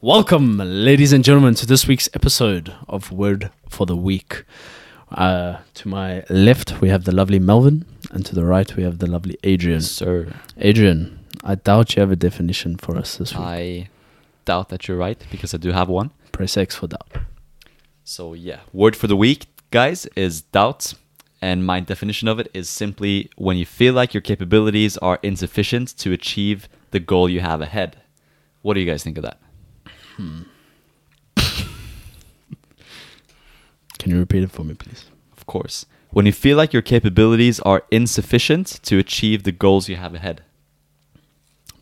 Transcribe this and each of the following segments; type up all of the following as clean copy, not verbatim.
Welcome, ladies and gentlemen, to this week's episode of Word for the Week. To my left, we have the lovely Melvin, and to the right, we have the lovely Adrian. Sir. Adrian, I doubt you have a definition for us this week. I doubt that you're right, because I do have one. Press X for doubt. So yeah, Word for the Week, guys, is doubt. And my definition of it is simply when you feel like your capabilities are insufficient to achieve the goal you have ahead. What do you guys think of that? Can you repeat it for me, please? Of course. When you feel like your capabilities are insufficient to achieve the goals you have ahead.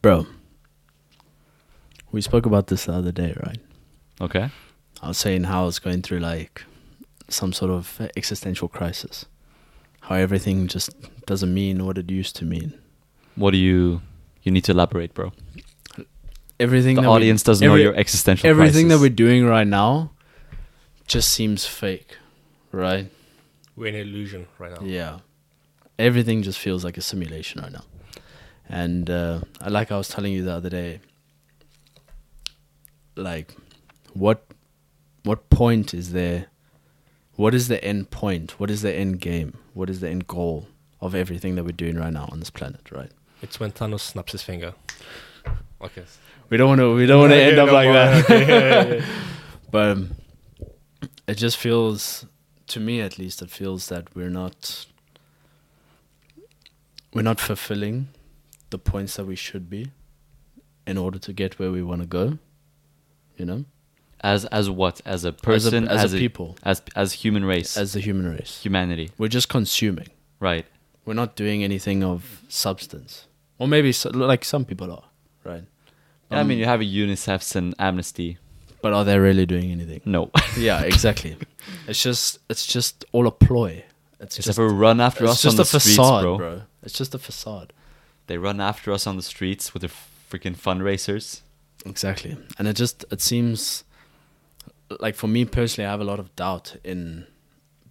Bro, we spoke about this the other day, right? Okay. I was saying how I was going through like some sort of existential crisis. How everything just doesn't mean what it used to mean. What do you need to elaborate, bro? Everything the that audience we, doesn't every, know your existential everything crisis. That we're doing right now just seems fake, right? We're in an illusion right now. Yeah. Everything just feels like a simulation right now. And like I was telling you the other day, like what point is there? What is the end point? What is the end game? What is the end goal of everything that we're doing right now on this planet, right? It's when Thanos snaps his finger. Okay. We don't want to end up like that. Okay, yeah. But it just feels, to me at least, it feels that we're not fulfilling the points that we should be in order to get where we want to go, you know? As what? As a person? As a people. As human race. As the human race. Humanity. We're just consuming. Right. We're not doing anything of substance. Or maybe like some people are, right? I mean, you have a UNICEF and Amnesty. But are they really doing anything? No. Yeah, exactly. It's just all a ploy. It's just a run after us on the facade, streets, bro. It's just a facade. They run after us on the streets with their freaking fundraisers. Exactly. And it seems... Like for me personally, I have a lot of doubt in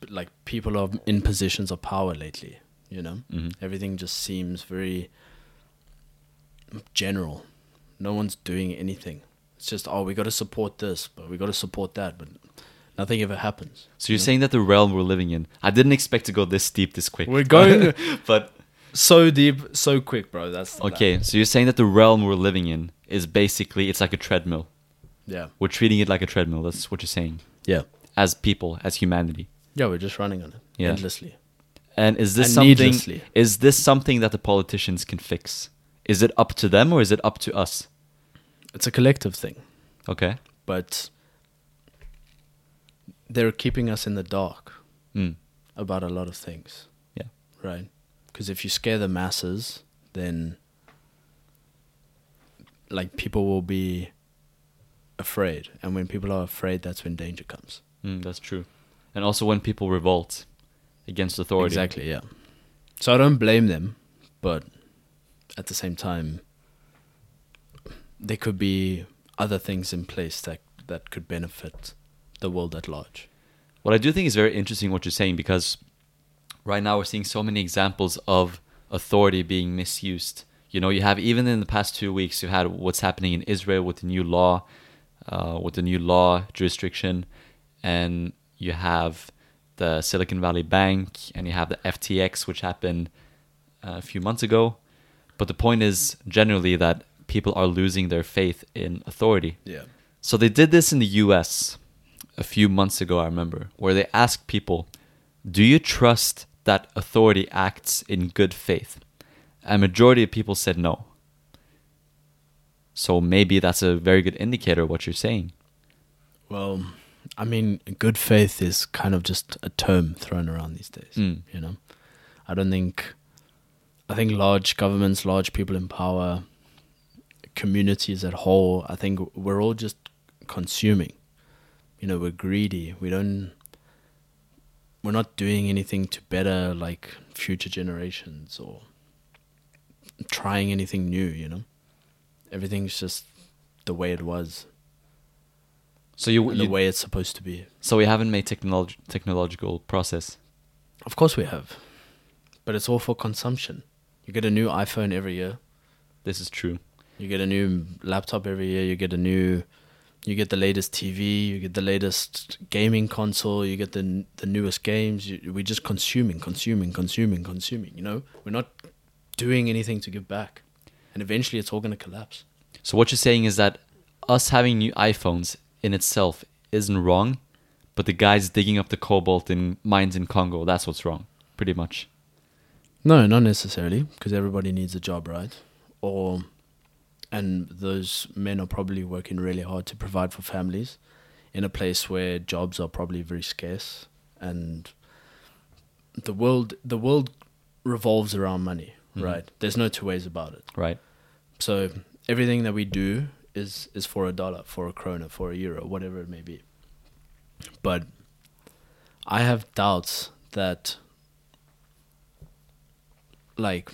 like people are in positions of power lately, you know? Mm-hmm. Everything just seems very general. No one's doing anything. It's just, we got to support this, but we got to support that, but nothing ever happens. So you're saying that the realm we're living in, I didn't expect to go this deep this quick. We're going but so deep, so quick, bro. That's okay. So you're saying that the realm we're living in is basically, it's like a treadmill. Yeah. We're treating it like a treadmill. That's what you're saying. Yeah. As people, as humanity. Yeah, we're just running on it endlessly. And is this something that the politicians can fix? Is it up to them or is it up to us? It's a collective thing. Okay. But they're keeping us in the dark about a lot of things. Yeah. Right? Because if you scare the masses, then like people will be afraid, and when people are afraid, that's when danger comes. That's true. And also when people revolt against authority. Exactly, yeah. So I don't blame them, but at the same time there could be other things in place that could benefit the world at large. What I do think is very interesting what you're saying, because right now we're seeing so many examples of authority being misused. You know, you have, even in the past 2 weeks, you had what's happening in Israel with the new law. Jurisdiction, and you have the Silicon Valley Bank, and you have the FTX, which happened a few months ago. But the point is generally that people are losing their faith in authority. Yeah. So they did this in the US a few months ago, I remember, where they asked people, do you trust that authority acts in good faith? A majority of people said no. So maybe that's a very good indicator of what you're saying. Well, I mean, good faith is kind of just a term thrown around these days, you know? I think large governments, large people in power, communities at whole, I think we're all just consuming. You know, we're greedy. We're not doing anything to better like future generations or trying anything new, you know? Everything's just the way it was. So the way it's supposed to be. So we haven't made technological process. Of course we have. But it's all for consumption. You get a new iPhone every year. This is true. You get a new laptop every year. You get a new You get the latest TV, you get the latest gaming console, you get the newest games. We're just consuming, you know? We're not doing anything to give back. And eventually it's all going to collapse. So what you're saying is that us having new iPhones in itself isn't wrong, but the guys digging up the cobalt in mines in Congo, that's what's wrong, pretty much. No, not necessarily, because everybody needs a job, right? And those men are probably working really hard to provide for families in a place where jobs are probably very scarce. And the world revolves around money, mm-hmm. right? There's no two ways about it. Right. So everything that we do is for $1, for $1, for €1, whatever it may be. But I have doubts that, like,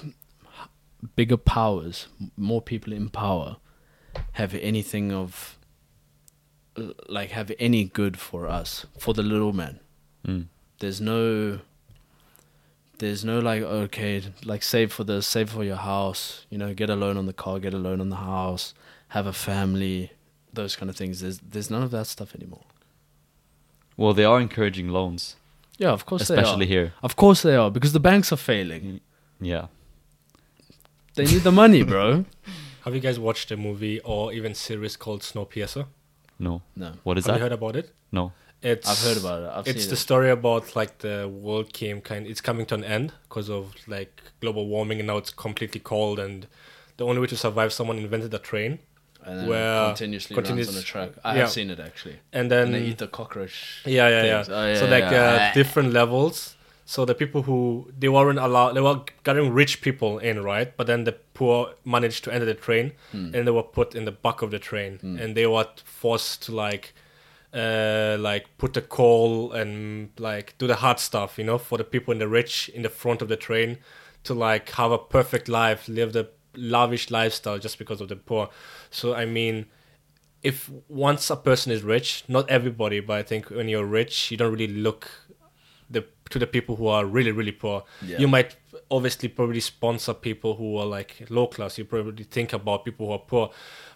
bigger powers, more people in power, have anything of, like, have any good for us, for the little man. Mm. There's no like, okay, like, save for this, save for your house, you know, get a loan on the car, get a loan on the house, have a family, those kind of things. There's none of that stuff anymore. Well, they are encouraging loans. Yeah, of course they are. Especially here. Of course they are, because the banks are failing. Yeah. They need the money, bro. Have you guys watched a movie or even series called Snowpiercer? No. No. What is that? Have you heard about it? No. I've heard about it. It's the story about, like, the world it's coming to an end because of, like, global warming, and now it's completely cold, and the only way to survive, someone invented a train. And then continuously runs on a track. I have seen it, actually. And they eat the cockroach. Yeah. Different levels. So the people who they were getting rich people in, right? But then the poor managed to enter the train, and they were put in the back of the train, and they were forced to like put the coal and, like, do the hard stuff, you know, for the people in the rich in the front of the train to, like, have a perfect life, live the lavish lifestyle just because of the poor. So I mean, if once a person is rich, not everybody, but I think when you're rich, you don't really look to the people who are really, really poor. Yeah. You might obviously probably sponsor people who are, like, low class. You probably think about people who are poor,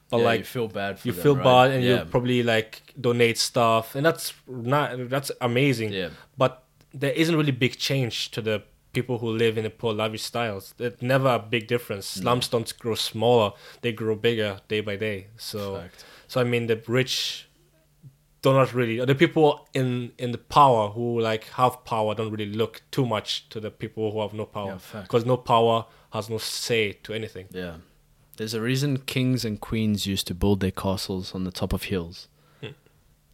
but yeah, like, you feel bad for them, right? And yeah. You probably, like, donate stuff, and that's amazing. Yeah. But there isn't really big change to the people who live in the poor, lavish styles. There's never a big difference. Slums don't grow smaller; they grow bigger day by day. So, I mean, the rich do not really. The people in the power who, like, have power don't really look too much to the people who have no power, because no power has no say to anything. Yeah, there's a reason kings and queens used to build their castles on the top of hills,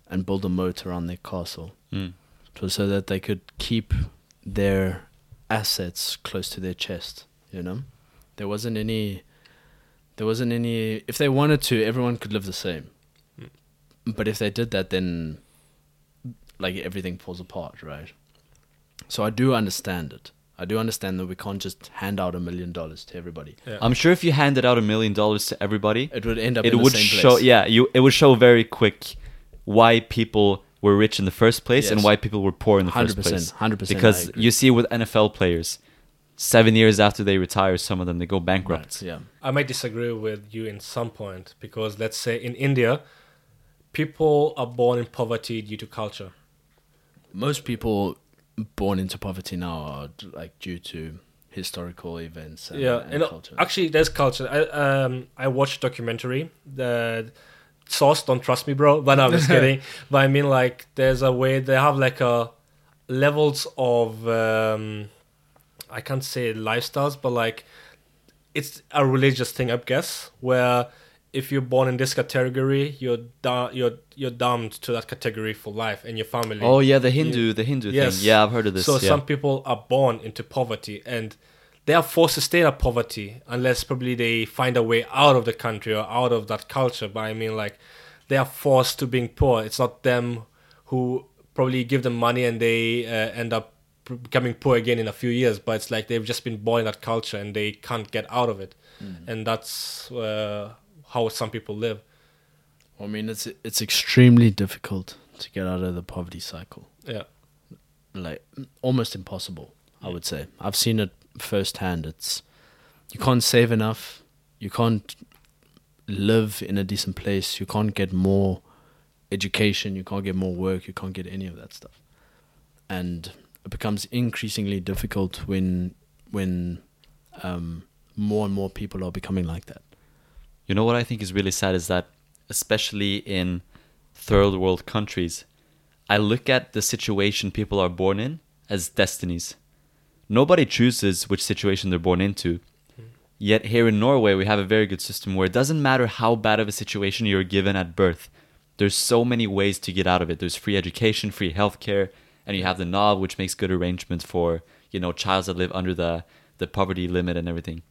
and build a moat around their castle, so that they could keep their assets close to their chest, you know? There wasn't any. If they wanted to, everyone could live the same. But if they did that, then, like, everything falls apart, right? So I do understand it. I do understand that we can't just hand out $1 million to everybody. Yeah. I'm sure if you handed out $1 million to everybody, it would end up in the same place. It would show very quick why people were rich in the first place, and why people were poor in the first place. 100%. Because you see with NFL players, 7 years after they retire, some of them, they go bankrupt. Right, yeah. I might disagree with you in some point, because let's say in India, people are born in poverty due to culture. Most people born into poverty now are, like, due to historical events and culture. Actually, there's culture. I watched a documentary that... Source, don't trust me, bro. But no, I'm just kidding. But I mean, like, there's a way they have, like, a levels of I can't say lifestyles, but, like, it's a religious thing, I guess, where if you're born in this category, you're damned to that category for life and your family. Oh yeah, the Hindu thing. Yeah, I've heard of this. So some people are born into poverty and they are forced to stay in poverty unless probably they find a way out of the country or out of that culture. But I mean, like, they are forced to being poor. It's not them who probably give them money and they end up becoming poor again in a few years. But it's like they've just been born in that culture and they can't get out of it. Mm-hmm. And that's how some people live. I mean, it's extremely difficult to get out of the poverty cycle. Yeah. Like, almost impossible, I would say. I've seen it firsthand. It's, you can't save enough, you can't live in a decent place, you can't get more education, you can't get more work, you can't get any of that stuff. And it becomes increasingly difficult when more and more people are becoming like that. You know what I think is really sad is that, especially in third world countries, I look at the situation people are born in as destinies. Nobody chooses which situation they're born into. Yet here in Norway, we have a very good system where it doesn't matter how bad of a situation you're given at birth. There's so many ways to get out of it. There's free education, free healthcare, and you have the NAV, which makes good arrangements for, you know, childs that live under the poverty limit and everything.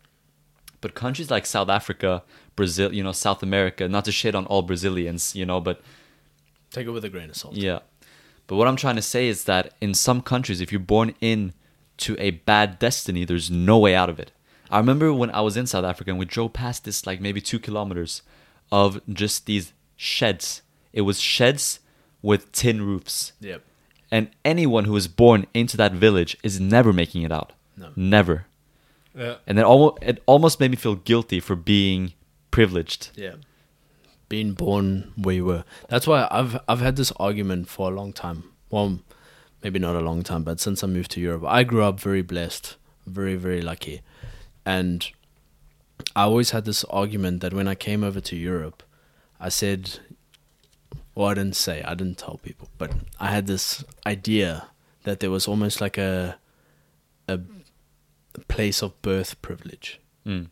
But countries like South Africa, Brazil, you know, South America, not to shit on all Brazilians, you know, but... take it with a grain of salt. Yeah. But what I'm trying to say is that in some countries, if you're born in to a bad destiny, there's no way out of it. I remember when I was in South Africa and we drove past this like maybe 2 kilometers of just these sheds. It was sheds with tin roofs. Yep. And anyone who is born into that village is never making it out. No. Never. Yeah. And then it almost made me feel guilty for being privileged. Yeah. Being born where you were. That's why I've had this argument for a long time. Well, maybe not a long time, but since I moved to Europe, I grew up very blessed, very, very lucky. And I always had this argument that when I came over to Europe, I said, well, I didn't tell people, but I had this idea that there was almost like a place of birth privilege. Mm.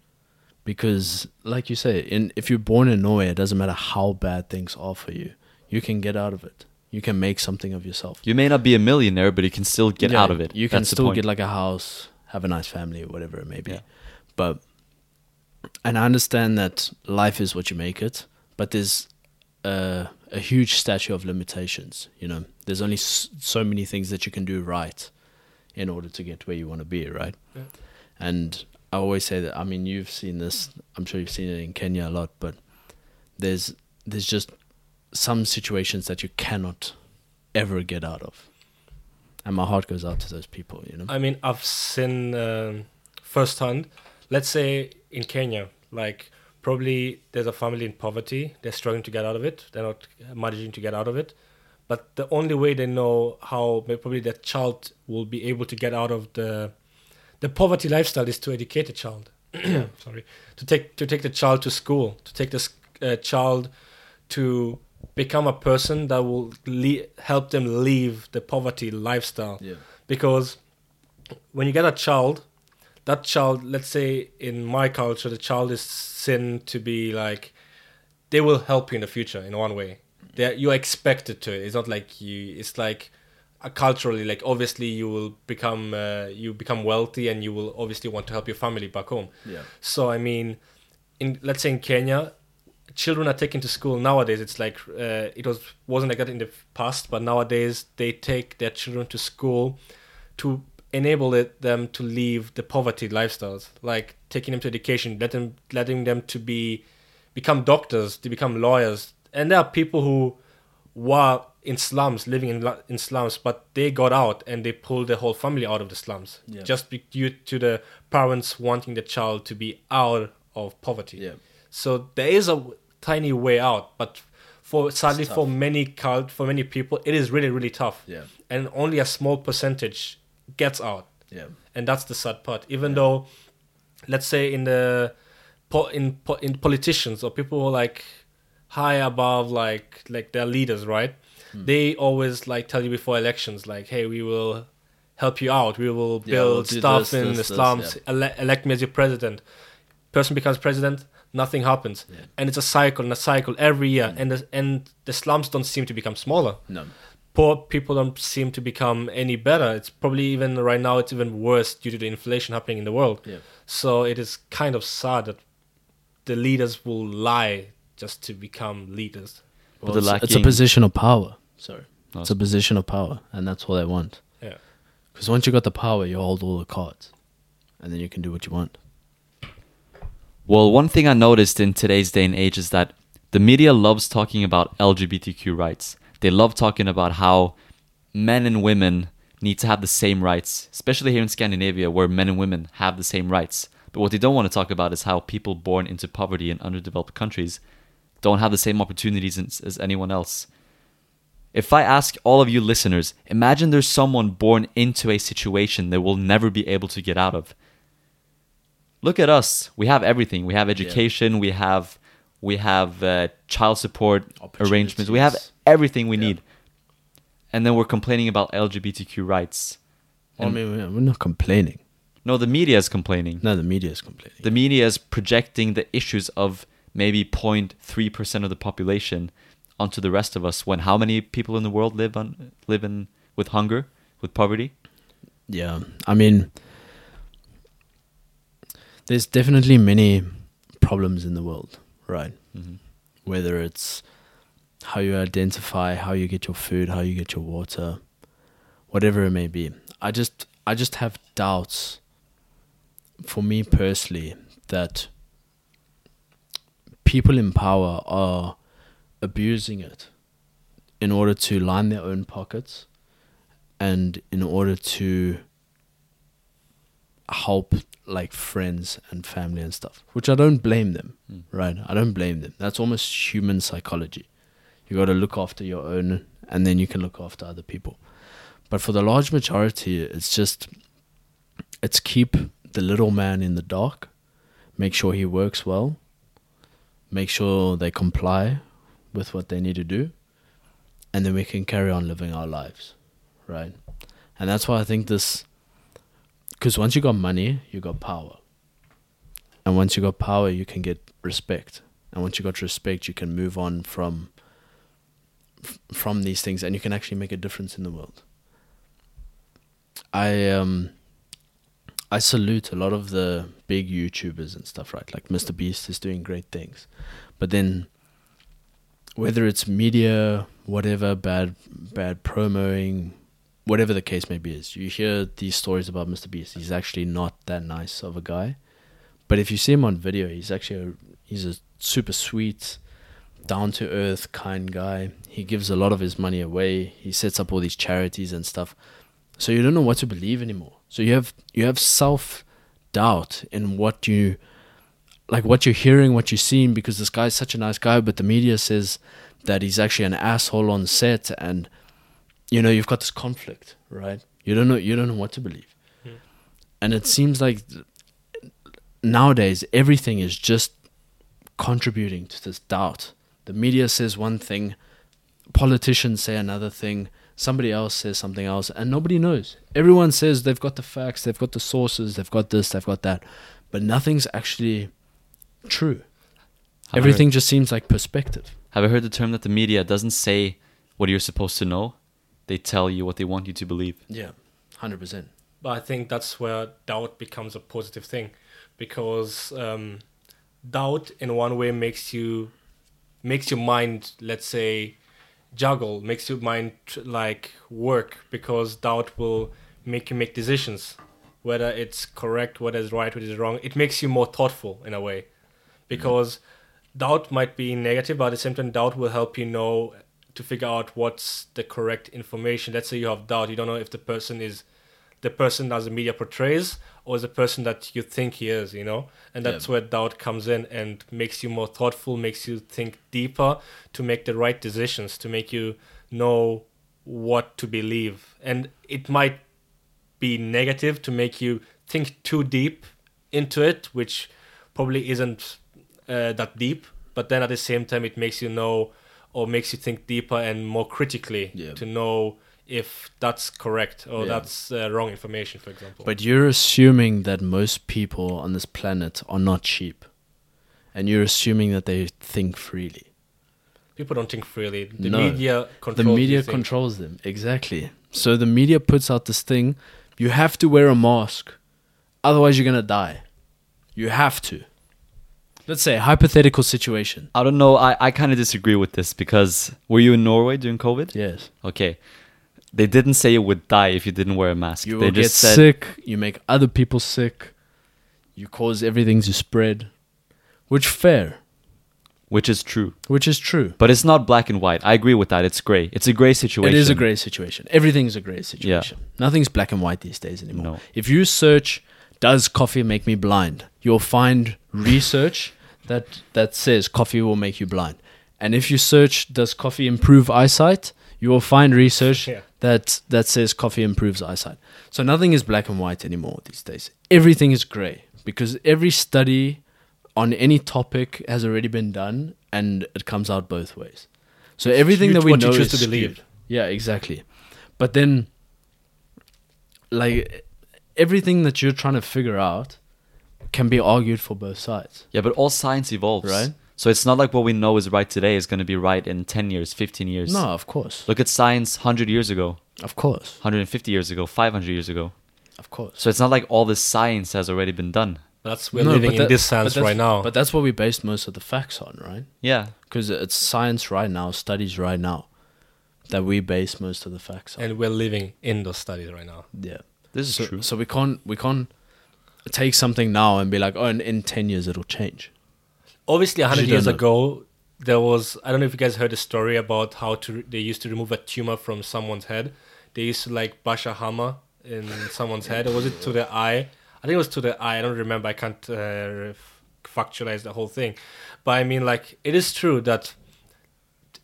Because like you say, if you're born in Norway, it doesn't matter how bad things are for you. You can get out of it. You can make something of yourself. You may not be a millionaire, but you can still get out of it. You can still get like a house, have a nice family, whatever it may be. Yeah. But, and I understand that life is what you make it, but there's a huge statute of limitations. You know, there's only so many things that you can do right in order to get where you want to be, right? Yeah. And I always say that, I mean, you've seen this, I'm sure you've seen it in Kenya a lot, but there's just some situations that you cannot ever get out of. And my heart goes out to those people, you know? I mean, I've seen firsthand, let's say in Kenya, like probably there's a family in poverty. They're struggling to get out of it. They're not managing to get out of it. But the only way they know how probably that child will be able to get out of the poverty lifestyle is to educate the child. Sorry, to take the child to school, to take this child to become a person that will help them leave the poverty lifestyle. Yeah. Because when you get a child, that child, let's say in my culture, the child is seen to be like, they will help you in the future in one way. You're expected to. It's not like it's like culturally, like obviously you will become wealthy and you will obviously want to help your family back home. Yeah. So I mean, let's say in Kenya, children are taken to school nowadays. It's like it wasn't like that in the past, but nowadays they take their children to school to enable them to leave the poverty lifestyles. Like taking them to education, letting them to become doctors, to become lawyers. And there are people who were in slums, living in slums, but they got out and they pulled the whole family out of the slums. Yeah. Just due to the parents wanting the child to be out of poverty. Yeah. So there is a tiny way out, but sadly for many people, it is really, really tough. Yeah. And only a small percentage gets out. Yeah. And that's the sad part. Even though, let's say in politicians or people who are like high above, like their leaders, right? Hmm. They always like tell you before elections, like, hey, we will help you out. We will build stuff in the slums. Yeah. Elect me as your president. Person becomes president, nothing happens. Yeah. And it's a cycle and a cycle every year. Hmm. And the slums don't seem to become smaller. No. Poor people don't seem to become any better. It's probably even right now, it's even worse due to the inflation happening in the world. Yeah. So it is kind of sad that the leaders will lie just to become leaders. Well, it's a position of power. Sorry. No, it's a position of power, and that's all they want. Yeah. Because once you got the power, you hold all the cards, and then you can do what you want. Well, one thing I noticed in today's day and age is that the media loves talking about LGBTQ rights. They love talking about how men and women need to have the same rights, especially here in Scandinavia, where men and women have the same rights. But what they don't want to talk about is how people born into poverty in underdeveloped countries don't have the same opportunities as anyone else. If I ask all of you listeners, imagine there's someone born into a situation they will never be able to get out of. Look at us. We have everything. We have education. Yeah. We have child support arrangements. We have everything we need. And then we're complaining about LGBTQ rights. Well, I mean, we're not complaining. No, the media is complaining. The media is projecting the issues of maybe 0.3% of the population onto the rest of us. When how many people in the world live with hunger, with poverty? Yeah, I mean, there's definitely many problems in the world, right? Mm-hmm. Whether it's how you identify, how you get your food, how you get your water, whatever it may be. I just have doubts, for me personally, that people in power are abusing it in order to line their own pockets and in order to help like friends and family and stuff, which I don't blame them, right? I don't blame them. That's almost human psychology. You got to look after your own and then you can look after other people. But for the large majority, it's keep the little man in the dark, make sure he works well, make sure they comply with what they need to do, and then we can carry on living our lives, right? And that's why I think this, because once you got money, you got power. And once you got power, you can get respect. And once you got respect, you can move on from these things, and you can actually make a difference in the world. I salute a lot of the big YouTubers and stuff, right? Like Mr. Beast is doing great things. But then whether it's media, whatever, bad promoting, whatever the case may be, is you hear these stories about Mr. Beast. He's actually not that nice of a guy. But if you see him on video, he's a super sweet, down-to-earth, kind guy. He gives a lot of his money away. He sets up all these charities and stuff. So you don't know what to believe anymore. So you have self-doubt in what you, like what you're hearing, what you're seeing, because this guy's such a nice guy, but the media says that he's actually an asshole on set, and you know, you've got this conflict, right? You don't know what to believe. Yeah. And it seems like nowadays everything is just contributing to this doubt. The media says one thing, politicians say another thing, somebody else says something else, and nobody knows. Everyone says they've got the facts, they've got the sources, they've got this, they've got that, but nothing's actually true. Everything just seems like perspective. Have I heard the term that the media doesn't say what you're supposed to know? They tell you what they want you to believe. Yeah, 100%. But I think that's where doubt becomes a positive thing, because doubt in one way makes your mind, let's say, juggle, makes your mind like work, because doubt will make you make decisions, whether it's correct, whether it's right, whether it's wrong. It makes you more thoughtful in a way, because doubt might be negative, but at the same time doubt will help you know to figure out what's the correct information. Let's say you have doubt, you don't know if the person is the person that the media portrays or is the person that you think he is, you know? And that's where doubt comes in and makes you more thoughtful, makes you think deeper to make the right decisions, to make you know what to believe. And it might be negative to make you think too deep into it, which probably isn't that deep. But then at the same time, it makes you know or makes you think deeper and more critically to know if that's correct or that's wrong information, for example. But you're assuming that most people on this planet are not sheep, and you're assuming that they think freely. People don't think freely. The media controls them, exactly. So the media puts out this thing, you have to wear a mask, otherwise you're going to die. You have to. Let's say, hypothetical situation. I don't know, I kind of disagree with this, because were you in Norway during COVID? Yes. Okay. They didn't say you would die if you didn't wear a mask. You will get sick. You make other people sick. You cause everything to spread. Which is true. But it's not black and white. I agree with that. It's gray. It's a gray situation. It is a gray situation. Everything's a gray situation. Yeah. Nothing's black and white these days anymore. No. If you search, does coffee make me blind? You'll find research that says coffee will make you blind. And if you search, does coffee improve eyesight? you will find research that says coffee improves eyesight. So nothing is black and white anymore these days. Everything is gray because every study on any topic has already been done and it comes out both ways. So everything that we know is skewed. Yeah, exactly. But then, like, everything that you're trying to figure out can be argued for both sides. Yeah, but all science evolves, right? So it's not like what we know is right today is going to be right in 10 years, 15 years. No, of course. Look at science 100 years ago. Of course. 150 years ago, 500 years ago. Of course. So it's not like all this science has already been done. We're living in this science right now. But that's what we based most of the facts on, right? Yeah. Because it's science right now, studies right now, that we base most of the facts on. And we're living in those studies right now. Yeah. This is true. So we can't take something now and be like, oh, in 10 years it'll change. Obviously, 100 years ago, there was... I don't know if you guys heard a story about how they used to remove a tumor from someone's head. They used to, like, bash a hammer in someone's head. Or was it to the eye? I think it was to the eye. I don't remember. I can't factualize the whole thing. But, I mean, like, it is true that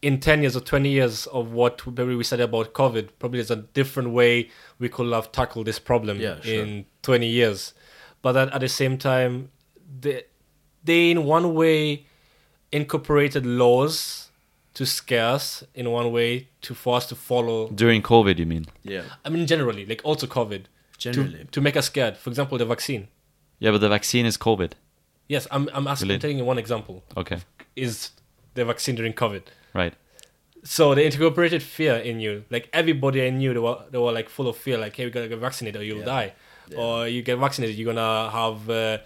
in 10 years or 20 years of what we said about COVID, probably there's a different way we could have tackled this problem in 20 years. But then at the same time... They, in one way, incorporated laws to scare us, in one way, to force us to follow. During COVID, you mean? Yeah. I mean, generally, like also COVID. Generally. To make us scared. For example, the vaccine. Yeah, but the vaccine is COVID. Yes, I'm asking, really? I'm telling you one example. Okay. Is the vaccine during COVID. Right. So they incorporated fear in you. Like everybody I knew, they were like full of fear. Like, hey, we got to get vaccinated or you'll die. Yeah. Or you get vaccinated, you're going to have...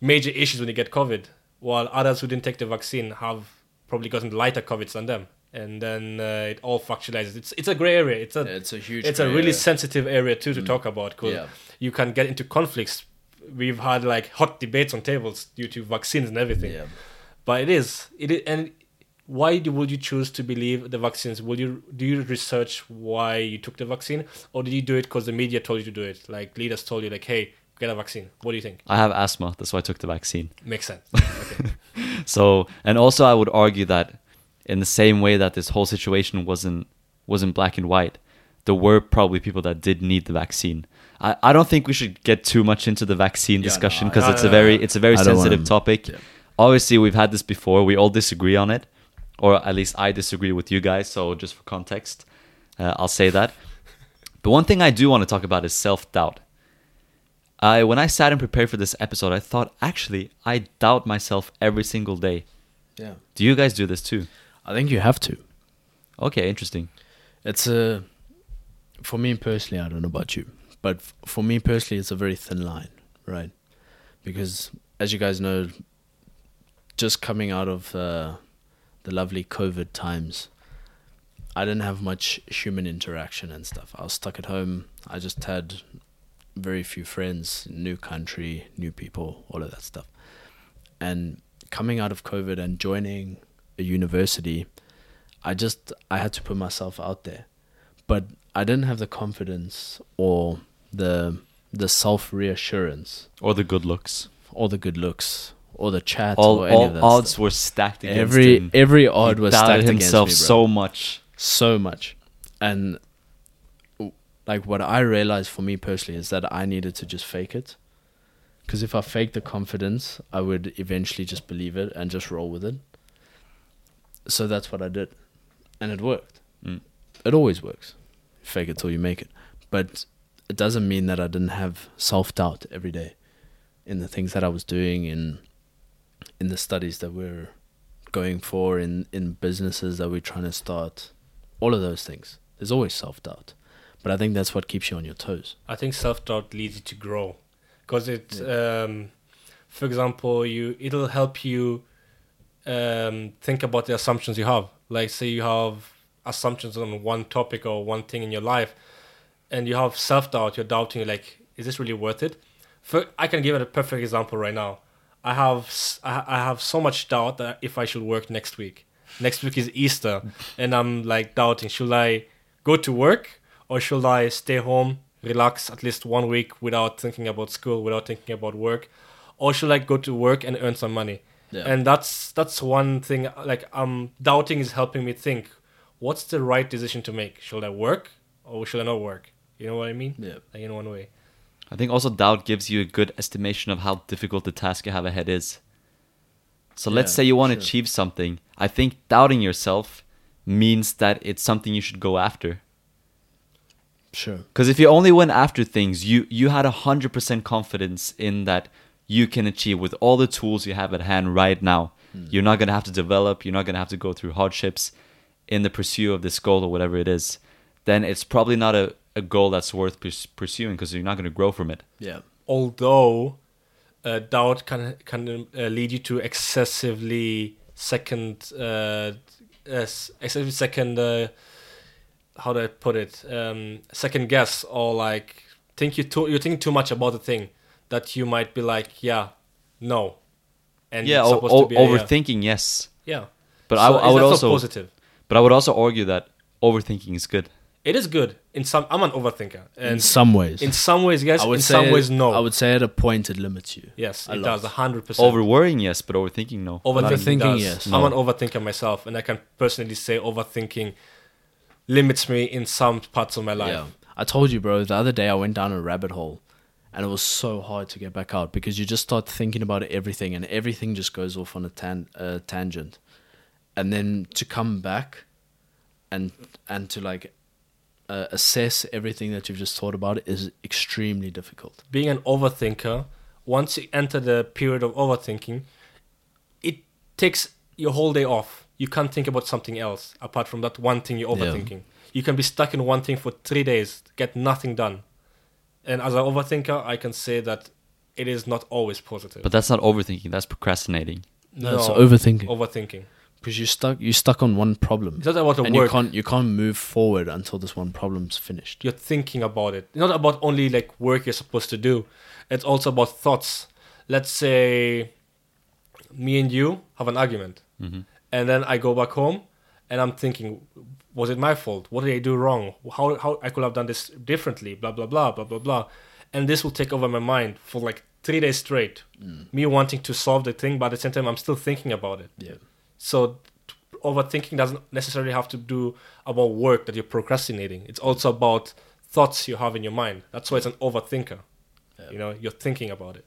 major issues when you get COVID, while others who didn't take the vaccine have probably gotten lighter COVIDs than them. And then it all factualizes. It's a gray area. It's a really sensitive area to talk about, because you can get into conflicts. We've had like hot debates on tables due to vaccines and everything. Yeah. But it is. And why would you choose to believe the vaccines? Do you research why you took the vaccine, or did you do it because the media told you to do it? Like leaders told you, like, hey, get a vaccine. What do you think? I have asthma. That's why I took the vaccine. Makes sense. Okay. So, and also I would argue that in the same way that this whole situation wasn't black and white, there were probably people that did need the vaccine. I don't think we should get too much into the vaccine discussion because it's a very sensitive topic. Yeah. Obviously, we've had this before. We all disagree on it, or at least I disagree with you guys. So just for context, I'll say that. But one thing I do want to talk about is self-doubt. When I sat and prepared for this episode, I thought, actually, I doubt myself every single day. Yeah. Do you guys do this too? I think you have to. Okay, interesting. It's for me personally, I don't know about you, but for me personally, it's a very thin line, right? Because as you guys know, just coming out of the lovely COVID times, I didn't have much human interaction and stuff. I was stuck at home. I just had... very few friends, new country, new people, all of that stuff. And coming out of COVID and joining a university, I had to put myself out there. But I didn't have the confidence or the self-reassurance. Or the good looks. Or the good looks. Or the chat. All odds were stacked against him. Every odd was stacked against me, bro. He doubted himself so much. So much. And... like what I realized for me personally is that I needed to just fake it, because if I faked the confidence, I would eventually just believe it and just roll with it. So that's what I did, and it worked. Mm. It always works. Fake it till you make it. But it doesn't mean that I didn't have self-doubt every day in the things that I was doing, in the studies that we're going for, in businesses that we're trying to start, all of those things. There's always self-doubt. But I think that's what keeps you on your toes. I think self-doubt leads you to grow, because it, for example, it'll help you think about the assumptions you have. Like, say you have assumptions on one topic or one thing in your life, and you have self-doubt. You're doubting, like, is this really worth it? I can give it a perfect example right now. I have so much doubt that if I should work next week. Next week is Easter, and I'm like doubting: should I go to work? Or should I stay home, relax at least 1 week without thinking about school, without thinking about work? Or should I go to work and earn some money? Yeah. And that's one thing, like, doubting is helping me think, what's the right decision to make? Should I work or should I not work? You know what I mean? Yeah. Like in one way. I think also doubt gives you a good estimation of how difficult the task you have ahead is. So let's say you want to achieve something. I think doubting yourself means that it's something you should go after. Sure. Because if you only went after things, you had 100% confidence in that you can achieve with all the tools you have at hand right now. Mm. You're not going to have to develop. You're not going to have to go through hardships in the pursuit of this goal or whatever it is. Then it's probably not a goal that's worth pursuing because you're not going to grow from it. Yeah. Although doubt can lead you to second guess, or like think you think too much about the thing that you might be like, yeah, no, and yeah, overthinking, yes, yeah. But so I would also positive. But I would also argue that overthinking is good. It is good in some. I'm an overthinker. And in some ways. In some ways, yes. In some ways, no. I would say at a point it limits you. Yes, it does 100%. Overworrying, yes, but overthinking, no. Overthinking, yes. No. I'm an overthinker myself, and I can personally say overthinking limits me in some parts of my life. Yeah. I told you, bro. The other day I went down a rabbit hole, and it was so hard to get back out because you just start thinking about everything, and everything just goes off on a tangent, and then to come back, and to like. Assess everything that you've just thought about is extremely difficult. Being an overthinker, once you enter the period of overthinking, it takes your whole day off. You can't think about something else apart from that one thing you're overthinking. Yeah. You can be stuck in one thing for 3 days, get nothing done. And as an overthinker, I can say that it is not always positive. But that's not overthinking, that's procrastinating. No, it's overthinking. Overthinking. Because you're stuck on one problem. It's not about the work. You can't move forward until this one problem's finished. You're thinking about it. It's not about only like work you're supposed to do. It's also about thoughts. Let's say me and you have an argument. Mm-hmm. And then I go back home and I'm thinking, was it my fault? What did I do wrong? How I could have done this differently? Blah, blah, blah, blah, blah, blah. And this will take over my mind for like 3 days straight. Mm. Me wanting to solve the thing, but at the same time, I'm still thinking about it. Yeah. So overthinking doesn't necessarily have to do about work that you're procrastinating. It's also about thoughts you have in your mind. That's why it's an overthinker. Yeah. You know, you're thinking about it.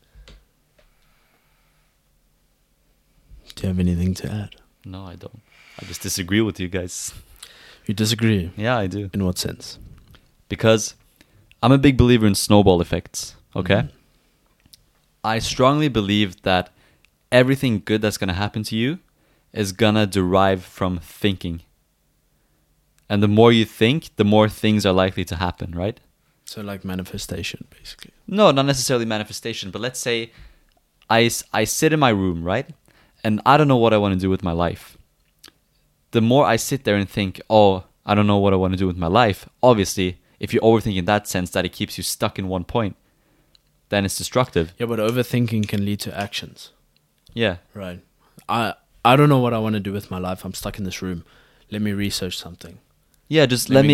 Do you have anything to add? No, I don't. I just disagree with you guys. You disagree? Yeah, I do. In what sense? Because I'm a big believer in snowball effects, okay? Mm-hmm. I strongly believe that everything good that's going to happen to you is gonna derive from thinking. And the more you think, the more things are likely to happen, right? So like manifestation, basically. No, not necessarily manifestation, but let's say I sit in my room, right? And I don't know what I want to do with my life. The more I sit there and think, oh, I don't know what I want to do with my life. Obviously, if you overthink in that sense that it keeps you stuck in one point, then it's destructive. Yeah, but overthinking can lead to actions. Yeah. Right. I don't know what I want to do with my life. I'm stuck in this room. Let me research something. Yeah, just let me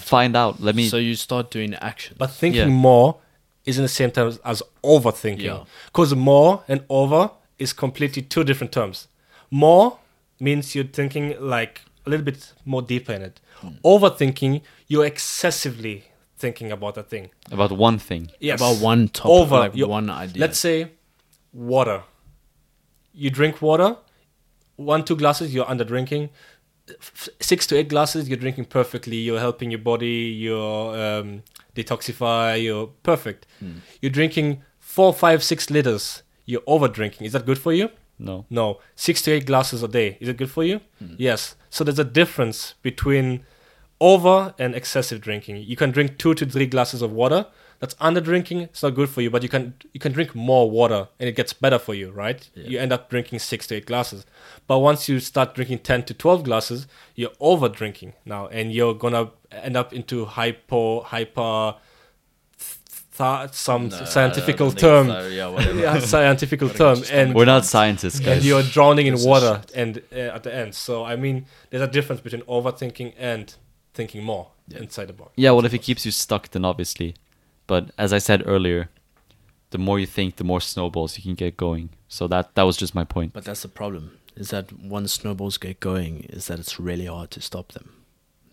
find out. So you start doing action. But thinking more isn't the same term as overthinking. Because more and over is completely two different terms. More means you're thinking like a little bit more deeper in it. Mm. Overthinking, you're excessively thinking about a thing. About one thing. Yes. About one topic, one idea. Let's say water. You drink water. 1-2 glasses, you're under drinking. 6 to 8 glasses, you're drinking perfectly. You're helping your body. You're detoxify. You're perfect. Mm. You're drinking 4, 5, 6 liters. You're over drinking. Is that good for you? No. 6 to 8 glasses a day. Is it good for you? Mm. Yes. So there's a difference between over and excessive drinking. You can drink 2 to 3 glasses of water. That's under drinking. It's not good for you, but you can drink more water and it gets better for you, right? Yeah. You end up drinking 6 to 8 glasses. But once you start drinking 10 to 12 glasses, you're over drinking now and you're going to end up into hyper, some scientific term. And we're not scientists, guys. And you're drowning in water and at the end. So, I mean, there's a difference between overthinking and thinking more inside the box. Yeah, well, if it keeps you stuck, then obviously... But as I said earlier, the more you think, the more snowballs you can get going. So that was just my point. But that's the problem, is that once snowballs get going, is that it's really hard to stop them.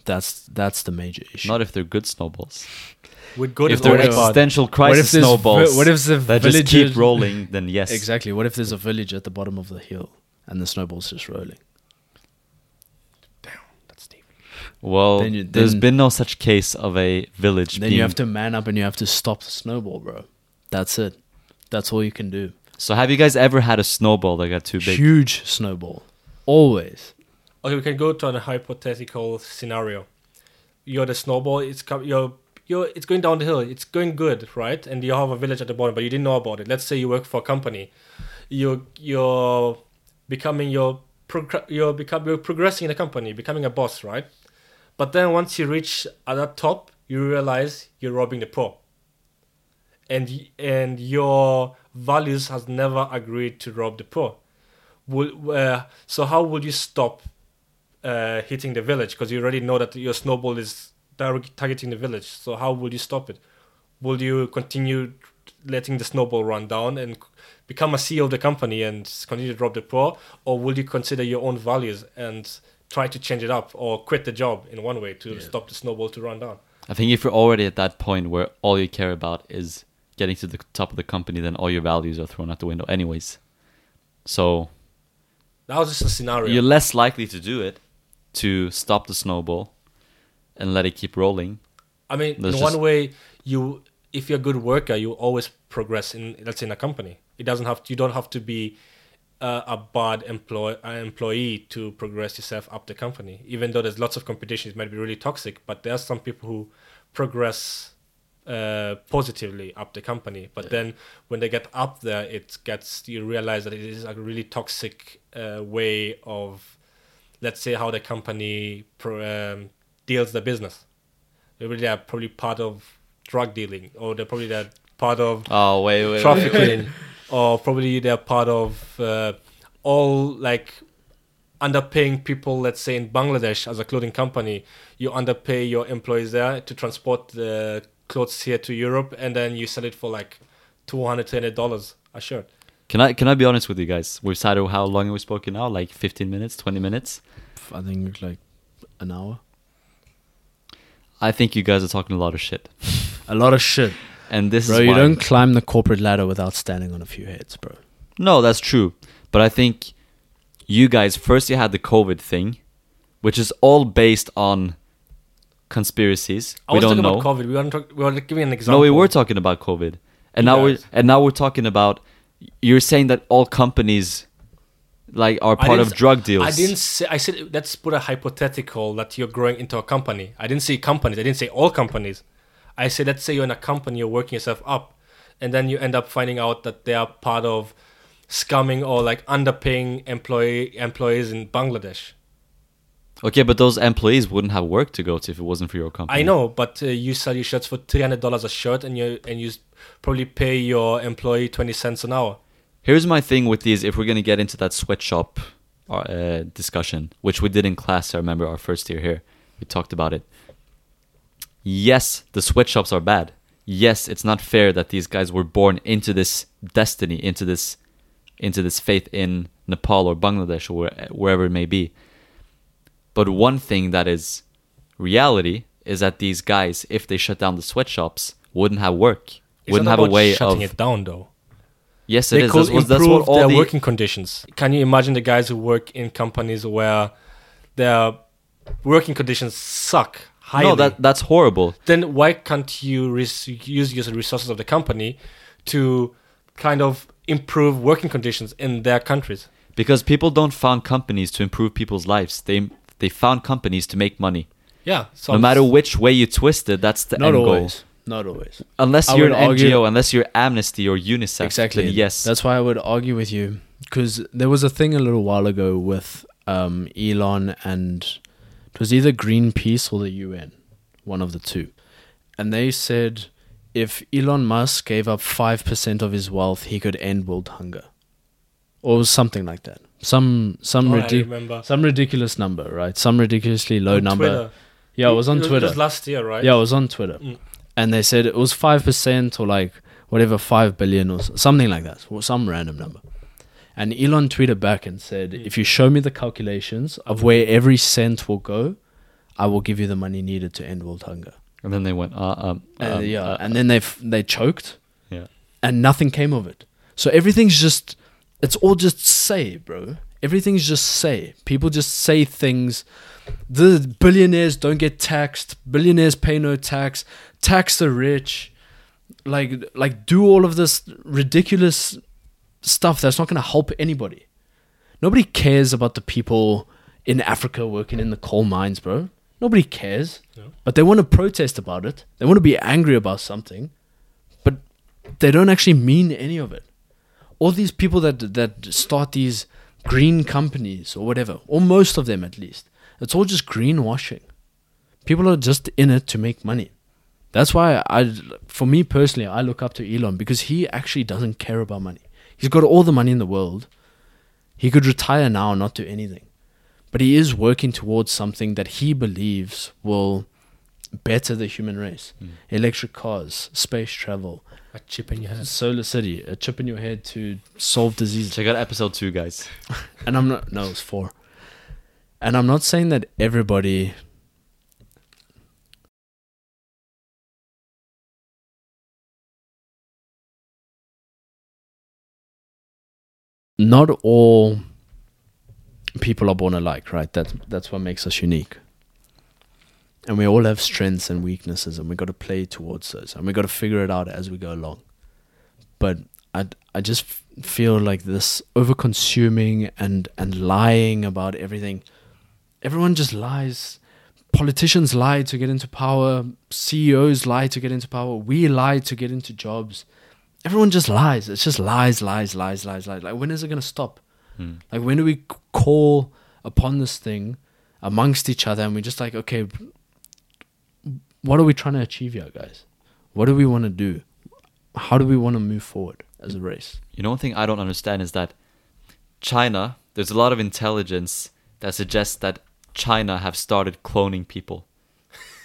That's the major issue. Not if they're good snowballs. If they're existential crisis snowballs that just keep rolling, then yes. Exactly. What if there's a village at the bottom of the hill and the snowball's just rolling? Damn, that's deep. Well, then there's been no such case of a village. Then you have to man up and you have to stop the snowball, bro. That's it. That's all you can do. So have you guys ever had a snowball that got too big? Huge snowball. Always. Okay, we can go to a hypothetical scenario. You're the snowball. It's going down the hill. It's going good, right? And you have a village at the bottom, but you didn't know about it. Let's say you work for a company. You're progressing in the company, becoming a boss, right? But then once you reach at the top, you realize you're robbing the poor. And your values has never agreed to rob the poor. So how would you stop hitting the village? Because you already know that your snowball is targeting the village. So how would you stop it? Will you continue letting the snowball run down and become a CEO of the company and continue to rob the poor? Or will you consider your own values and try to change it up or quit the job in one way to stop the snowball to run down? I think if you're already at that point where all you care about is getting to the top of the company, then all your values are thrown out the window anyways. So that was just a scenario. You're less likely to do it, to stop the snowball and let it keep rolling. I mean, one way, if you're a good worker, you always progress in a company. You don't have to be a bad employee to progress yourself up the company. Even though there's lots of competition, it might be really toxic, but there are some people who progress positively up the company. But then when they get up there, you realize that it is a really toxic way of, let's say, how the company deals the business. They are probably part of drug dealing, or they're probably part of trafficking. Or probably they're part of all like underpaying people, let's say in Bangladesh as a clothing company. You underpay your employees there to transport the clothes here to Europe, and then you sell it for like $200 a shirt. Can I be honest with you guys? We've decided how long we spoke now, like 15 minutes, 20 minutes? I think like an hour. I think you guys are talking a lot of shit. A lot of shit. And this is why you don't climb the corporate ladder without standing on a few heads, bro. No, that's true. But I think you guys, first you had the COVID thing, which is all based on conspiracies. We don't know. About COVID. We were giving an example. No, we were talking about COVID. And now we're talking about, you're saying that all companies are part of drug deals. I said let's put a hypothetical that you're growing into a company. I didn't say companies. I didn't say all companies. I say, let's say you're in a company, you're working yourself up, and then you end up finding out that they are part of scumming or like underpaying employees in Bangladesh. Okay, but those employees wouldn't have work to go to if it wasn't for your company. I know, but you sell your shirts for $300 a shirt, and you probably pay your employee 20 cents an hour. Here's my thing with these, if we're going to get into that sweatshop discussion, which we did in class, I remember our first year here, we talked about it. Yes, the sweatshops are bad. Yes, it's not fair that these guys were born into this destiny, into this faith in Nepal or Bangladesh or wherever it may be. But one thing that is reality is that these guys, if they shut down the sweatshops, wouldn't have work. Wouldn't have a way of shutting it down, though. Yes, it is. They could improve their working conditions. Can you imagine the guys who work in companies where their working conditions suck? Highly. No, that's horrible. Then why can't you use your resources of the company to kind of improve working conditions in their countries? Because people don't found companies to improve people's lives. They found companies to make money. Yeah. So no matter which way you twist it, that's the end goal. Not always. Unless you're an NGO, unless you're Amnesty or UNICEF. Exactly. Yes. That's why I would argue with you. Because there was a thing a little while ago with Elon and... it was either Greenpeace or the UN, one of the two. And they said if Elon Musk gave up 5% of his wealth, he could end world hunger. Or something like that. Some ridiculous number, right? Some ridiculously low number. Twitter. Yeah, it was on Twitter. It was last year, right? Yeah, it was on Twitter. Mm. And they said it was 5% or like whatever, 5 billion or something like that. Or some random number. And Elon tweeted back and said, if you show me the calculations of where every cent will go, I will give you the money needed to end world hunger. And then they went, and then they choked. Yeah. And nothing came of it. So everything's just, it's all just say, bro. Everything's just say. People just say things. The billionaires don't get taxed. Billionaires pay no tax. Tax the rich. Like do all of this ridiculous stuff that's not going to help anybody. Nobody cares about the people in Africa working in the coal mines, bro. Nobody cares. Yeah. But they want to protest about it. They want to be angry about something. But they don't actually mean any of it. All these people that start these green companies or whatever, or most of them at least, it's all just greenwashing. People are just in it to make money. That's why for me personally, I look up to Elon, because he actually doesn't care about money. He's got all the money in the world. He could retire now and not do anything. But he is working towards something that he believes will better the human race. Mm. Electric cars, space travel. A chip in your head. Solar City, a chip in your head to solve diseases. Check out episode 2, guys. It's 4. And I'm not saying that everybody... Not all people are born alike, right? That's what makes us unique. And we all have strengths and weaknesses, and we got to play towards those, and we got to figure it out as we go along. But I just feel like this over-consuming and lying about everything. Everyone just lies. Politicians lie to get into power. CEOs lie to get into power. We lie to get into jobs. Everyone just lies. It's just lies, lies, lies, lies, lies. Like, when is it going to stop? Mm. Like, when do we call upon this thing amongst each other and we're just like, okay, what are we trying to achieve here, guys? What do we want to do? How do we want to move forward as a race? You know, one thing I don't understand is that China, there's a lot of intelligence that suggests that China have started cloning people.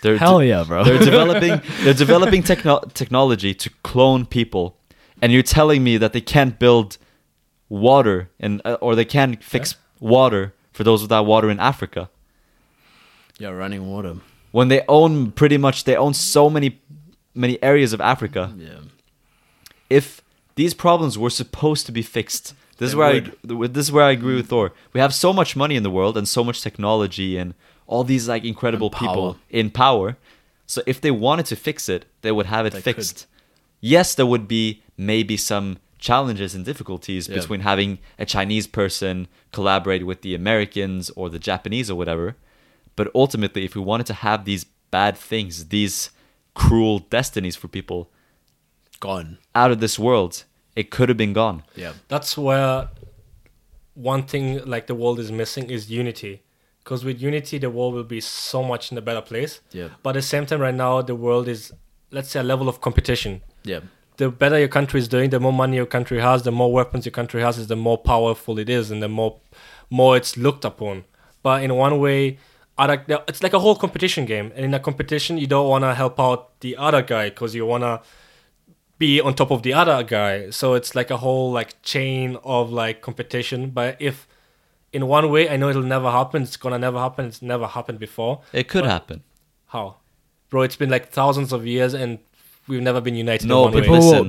Hell yeah, bro. They're developing technology to clone people. And you're telling me that they can't build water or they can't fix water for those without water in Africa. Yeah, running water. When they own so many areas of Africa. Yeah. If these problems were supposed to be fixed, this is where I agree with Thor. We have so much money in the world and so much technology and all these like incredible people in power. So if they wanted to fix it, they would have it fixed. Yes, there would be maybe some challenges and difficulties between having a Chinese person collaborate with the Americans or the Japanese or whatever. But ultimately, if we wanted to have these bad things, these cruel destinies for people gone out of this world, it could have been gone. Yeah, that's where one thing like the world is missing is unity. Because with unity, the world will be so much in a better place. Yeah. But at the same time, right now, the world is, let's say, a level of competition. Yeah. The better your country is doing, the more money your country has, the more weapons your country has, is the more powerful it is, and the more it's looked upon. But in one way, it's like a whole competition game. And in a competition, you don't want to help out the other guy because you want to be on top of the other guy. So it's like a whole like chain of like competition. But if... in one way, I know it'll never happen. It's gonna never happen. It's never happened before. It could happen. How? Bro, it's been like thousands of years and we've never been united in one way.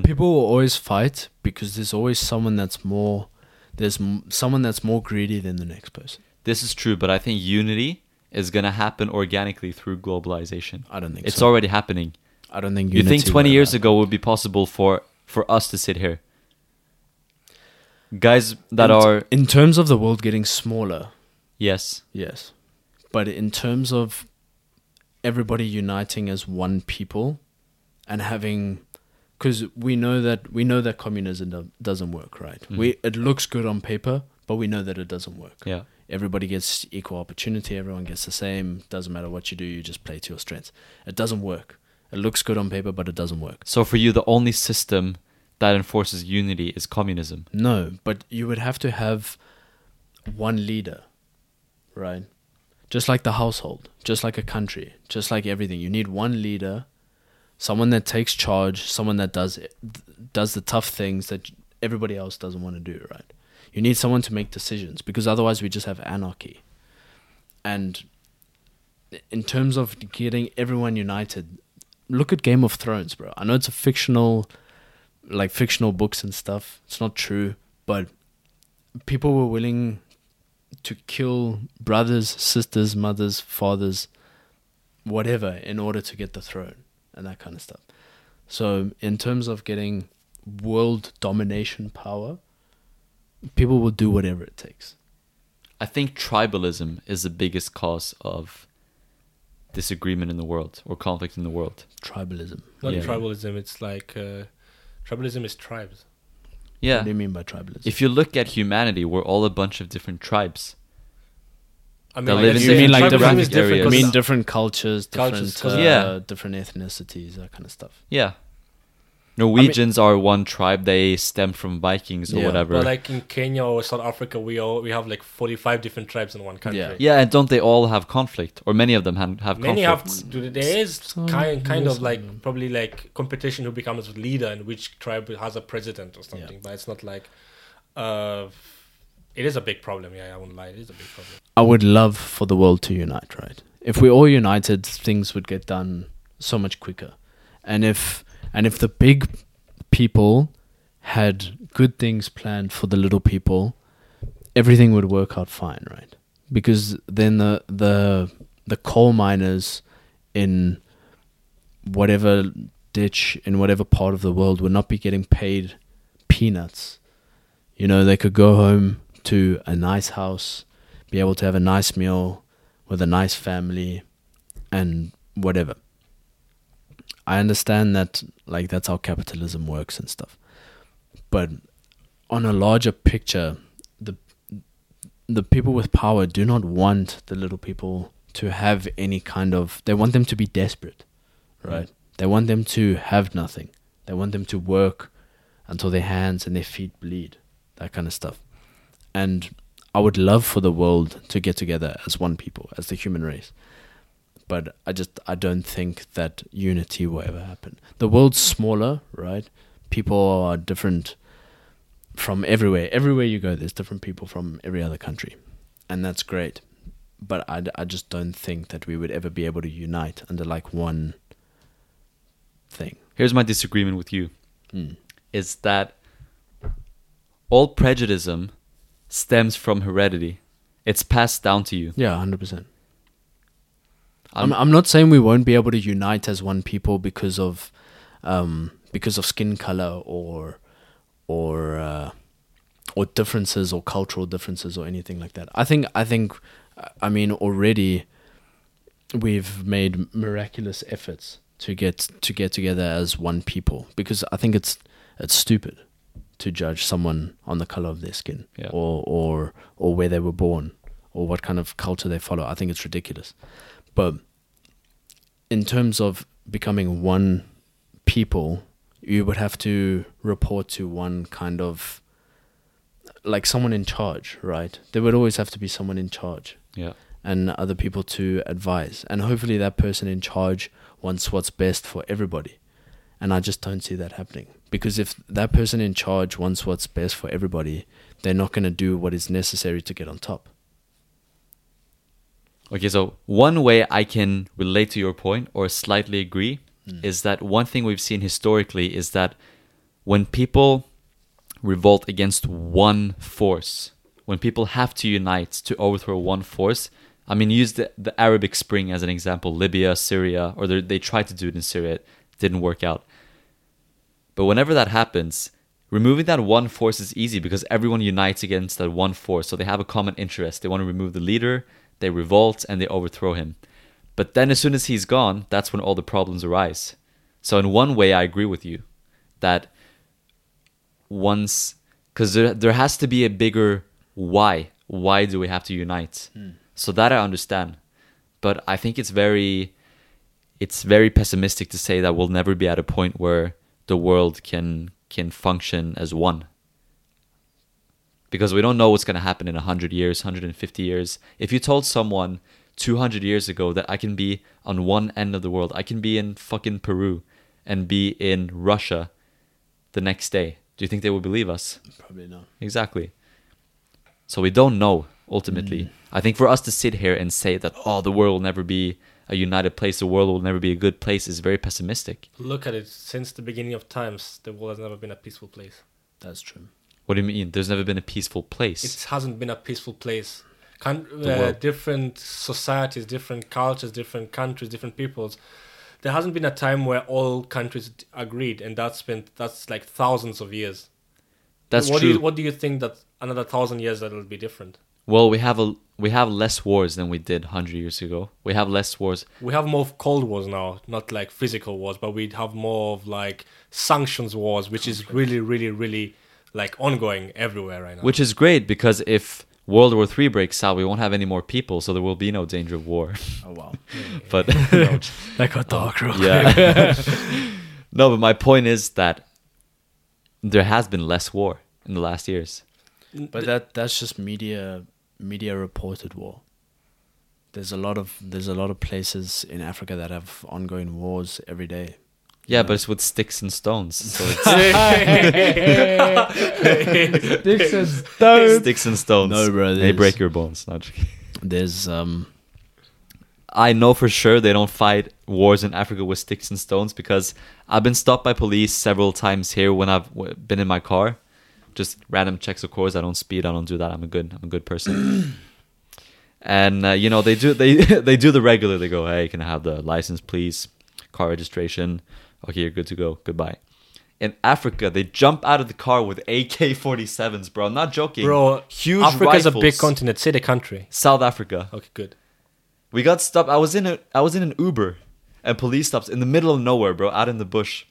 People will always fight because there's always someone that's more... there's someone that's more greedy than the next person. This is true, but I think unity is gonna happen organically through globalization. I don't think it's so. It's already happening. I don't think unity... You think 20 years ago would be possible for us to sit here? Guys that are... in terms of the world getting smaller. Yes. Yes. But in terms of everybody uniting as one people and having... because we know that communism doesn't work, right? Mm. It looks good on paper, but we know that it doesn't work. Yeah. Everybody gets equal opportunity. Everyone gets the same. Doesn't matter what you do. You just play to your strengths. It doesn't work. It looks good on paper, but it doesn't work. So for you, the only system that enforces unity is communism. No, but you would have to have one leader, right? Just like the household, just like a country, just like everything. You need one leader, someone that takes charge, someone that does the tough things that everybody else doesn't want to do, right? You need someone to make decisions because otherwise we just have anarchy. And in terms of getting everyone united, look at Game of Thrones, bro. I know it's a fictional, like fictional books and stuff. It's not true, but people were willing to kill brothers, sisters, mothers, fathers, whatever, in order to get the throne and that kind of stuff. So in terms of getting world domination power, people will do whatever it takes. I think tribalism is the biggest cause of disagreement in the world or conflict in the world. Tribalism. Not tribalism, it's like... tribalism is tribes. Yeah. What do you mean by tribalism? If you look at humanity, we're all a bunch of different tribes. I mean, like, you mean like different areas. I mean different cultures, different ethnicities, that kind of stuff. Yeah. Norwegians are one tribe. They stem from Vikings or whatever. But like in Kenya or South Africa, we have like 45 different tribes in one country. Yeah, yeah, and don't they all have conflict? Or many of them have conflict. There is kind of like probably like competition who becomes a leader and which tribe has a president or something. Yeah. But it's not like... it is a big problem. Yeah, I wouldn't lie. It is a big problem. I would love for the world to unite, right? If we all united, things would get done so much quicker. And if the big people had good things planned for the little people, everything would work out fine, right? Because then the coal miners in whatever ditch, in whatever part of the world, would not be getting paid peanuts. You know, they could go home to a nice house, be able to have a nice meal with a nice family and whatever. I understand that, like, that's how capitalism works and stuff. But on a larger picture, the people with power do not want the little people to have any kind of... They want them to be desperate, right? They want them to have nothing. They want them to work until their hands and their feet bleed, that kind of stuff. And I would love for the world to get together as one people, as the human race. But I don't think that unity will ever happen. The world's smaller, right? People are different from everywhere. Everywhere you go, there's different people from every other country. And that's great. But I just don't think that we would ever be able to unite under like one thing. Here's my disagreement with you. Is that all prejudice stems from heredity. It's passed down to you. Yeah, 100%. I'm not saying we won't be able to unite as one people because of skin color or differences or cultural differences or anything like that. I mean already we've made miraculous efforts to get together as one people, because I think it's stupid to judge someone on the color of their skin or where they were born or what kind of culture they follow. I think it's ridiculous. But in terms of becoming one people, you would have to report to one kind of, like, someone in charge, right? There would always have to be someone in charge. Yeah. And other people to advise. And hopefully that person in charge wants what's best for everybody. And I just don't see that happening. Because if that person in charge wants what's best for everybody, they're not going to do what is necessary to get on top. Okay, so one way I can relate to your point or slightly agree is that one thing we've seen historically is that when people revolt against one force, when people have to unite to overthrow one force, I mean, use the Arabic Spring as an example, Libya, Syria, or they tried to do it in Syria, it didn't work out. But whenever that happens, removing that one force is easy because everyone unites against that one force. So they have a common interest. They want to remove the leader. They revolt and they overthrow him. But then as soon as he's gone, that's when all the problems arise. So in one way, I agree with you that because there has to be a bigger why. Why do we have to unite? So that I understand. But I think it's very pessimistic to say that we'll never be at a point where the world can function as one. Because we don't know what's going to happen in 100 years, 150 years. If you told someone 200 years ago that I can be on one end of the world, I can be in fucking Peru and be in Russia the next day, do you think they would believe us? Probably not. Exactly. So we don't know, ultimately. I think for us to sit here and say that, oh, the world will never be a united place, the world will never be a good place, is very pessimistic. Look at it. Since the beginning of times, the world has never been a peaceful place. That's true. What do you mean? There's never been a peaceful place. It hasn't been a peaceful place. Different societies, different cultures, different countries, different peoples. There hasn't been a time where all countries agreed, and that's like thousands of years. That's true. What do you think that another 1,000 years that will be different? Well, we have less wars than we did 100 years ago. We have less wars. We have more of cold wars now, not like physical wars, but we have more of like sanctions wars, which is really, really, really like ongoing everywhere right now. Which is great, because if World War III breaks out, we won't have any more people, so there will be no danger of war. Oh, wow. But that got dark real quick. Yeah. No, but my point is that there has been less war in the last years. But that's just media reported war. There's a lot of places in Africa that have ongoing wars every day. Yeah, but it's with sticks and stones. So it's sticks and stones. Sticks and stones. No, bro. They break your bones. Not joking. There's I know for sure they don't fight wars in Africa with sticks and stones, because I've been stopped by police several times here when I've been in my car. Just random checks, of course. I don't speed. I don't do that. I'm a good person. And you know, they do the regular. They go, hey, can I have the license, please? Car registration. Okay, you're good to go. Goodbye. In Africa, they jump out of the car with AK-47s, bro. I'm not joking. Bro, huge Africa's rifles. A big continent. Say the country. South Africa. Okay, good. We got stopped. I was in an Uber, and police stops in the middle of nowhere, bro, out in the bush.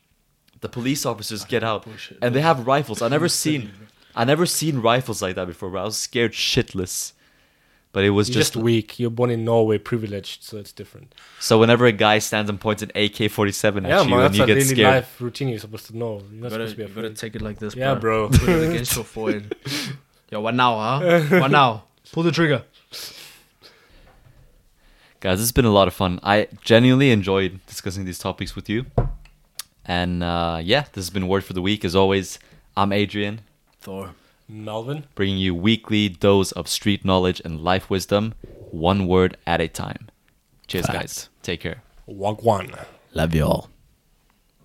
The police officers get out, and they have rifles. I never seen rifles like that before, bro. I was scared shitless. But it was You're just weak. You're born in Norway, privileged, so it's different. So whenever a guy stands and points an AK-47 at you, and you get scared. Yeah, man, that's a daily life routine. You're supposed to know. You're not supposed to be afraid. You gotta take it like this, bro. Yeah, bro. Put it against your forehead. Yo, what now, huh? What now? Pull the trigger. Guys, this has been a lot of fun. I genuinely enjoyed discussing these topics with you. And this has been Word for the Week. As always, I'm Adrian. Thor. Melvin, bringing you weekly dose of street knowledge and life wisdom, one word at a time. Cheers, guys. Take care. Wagwan. Love you all.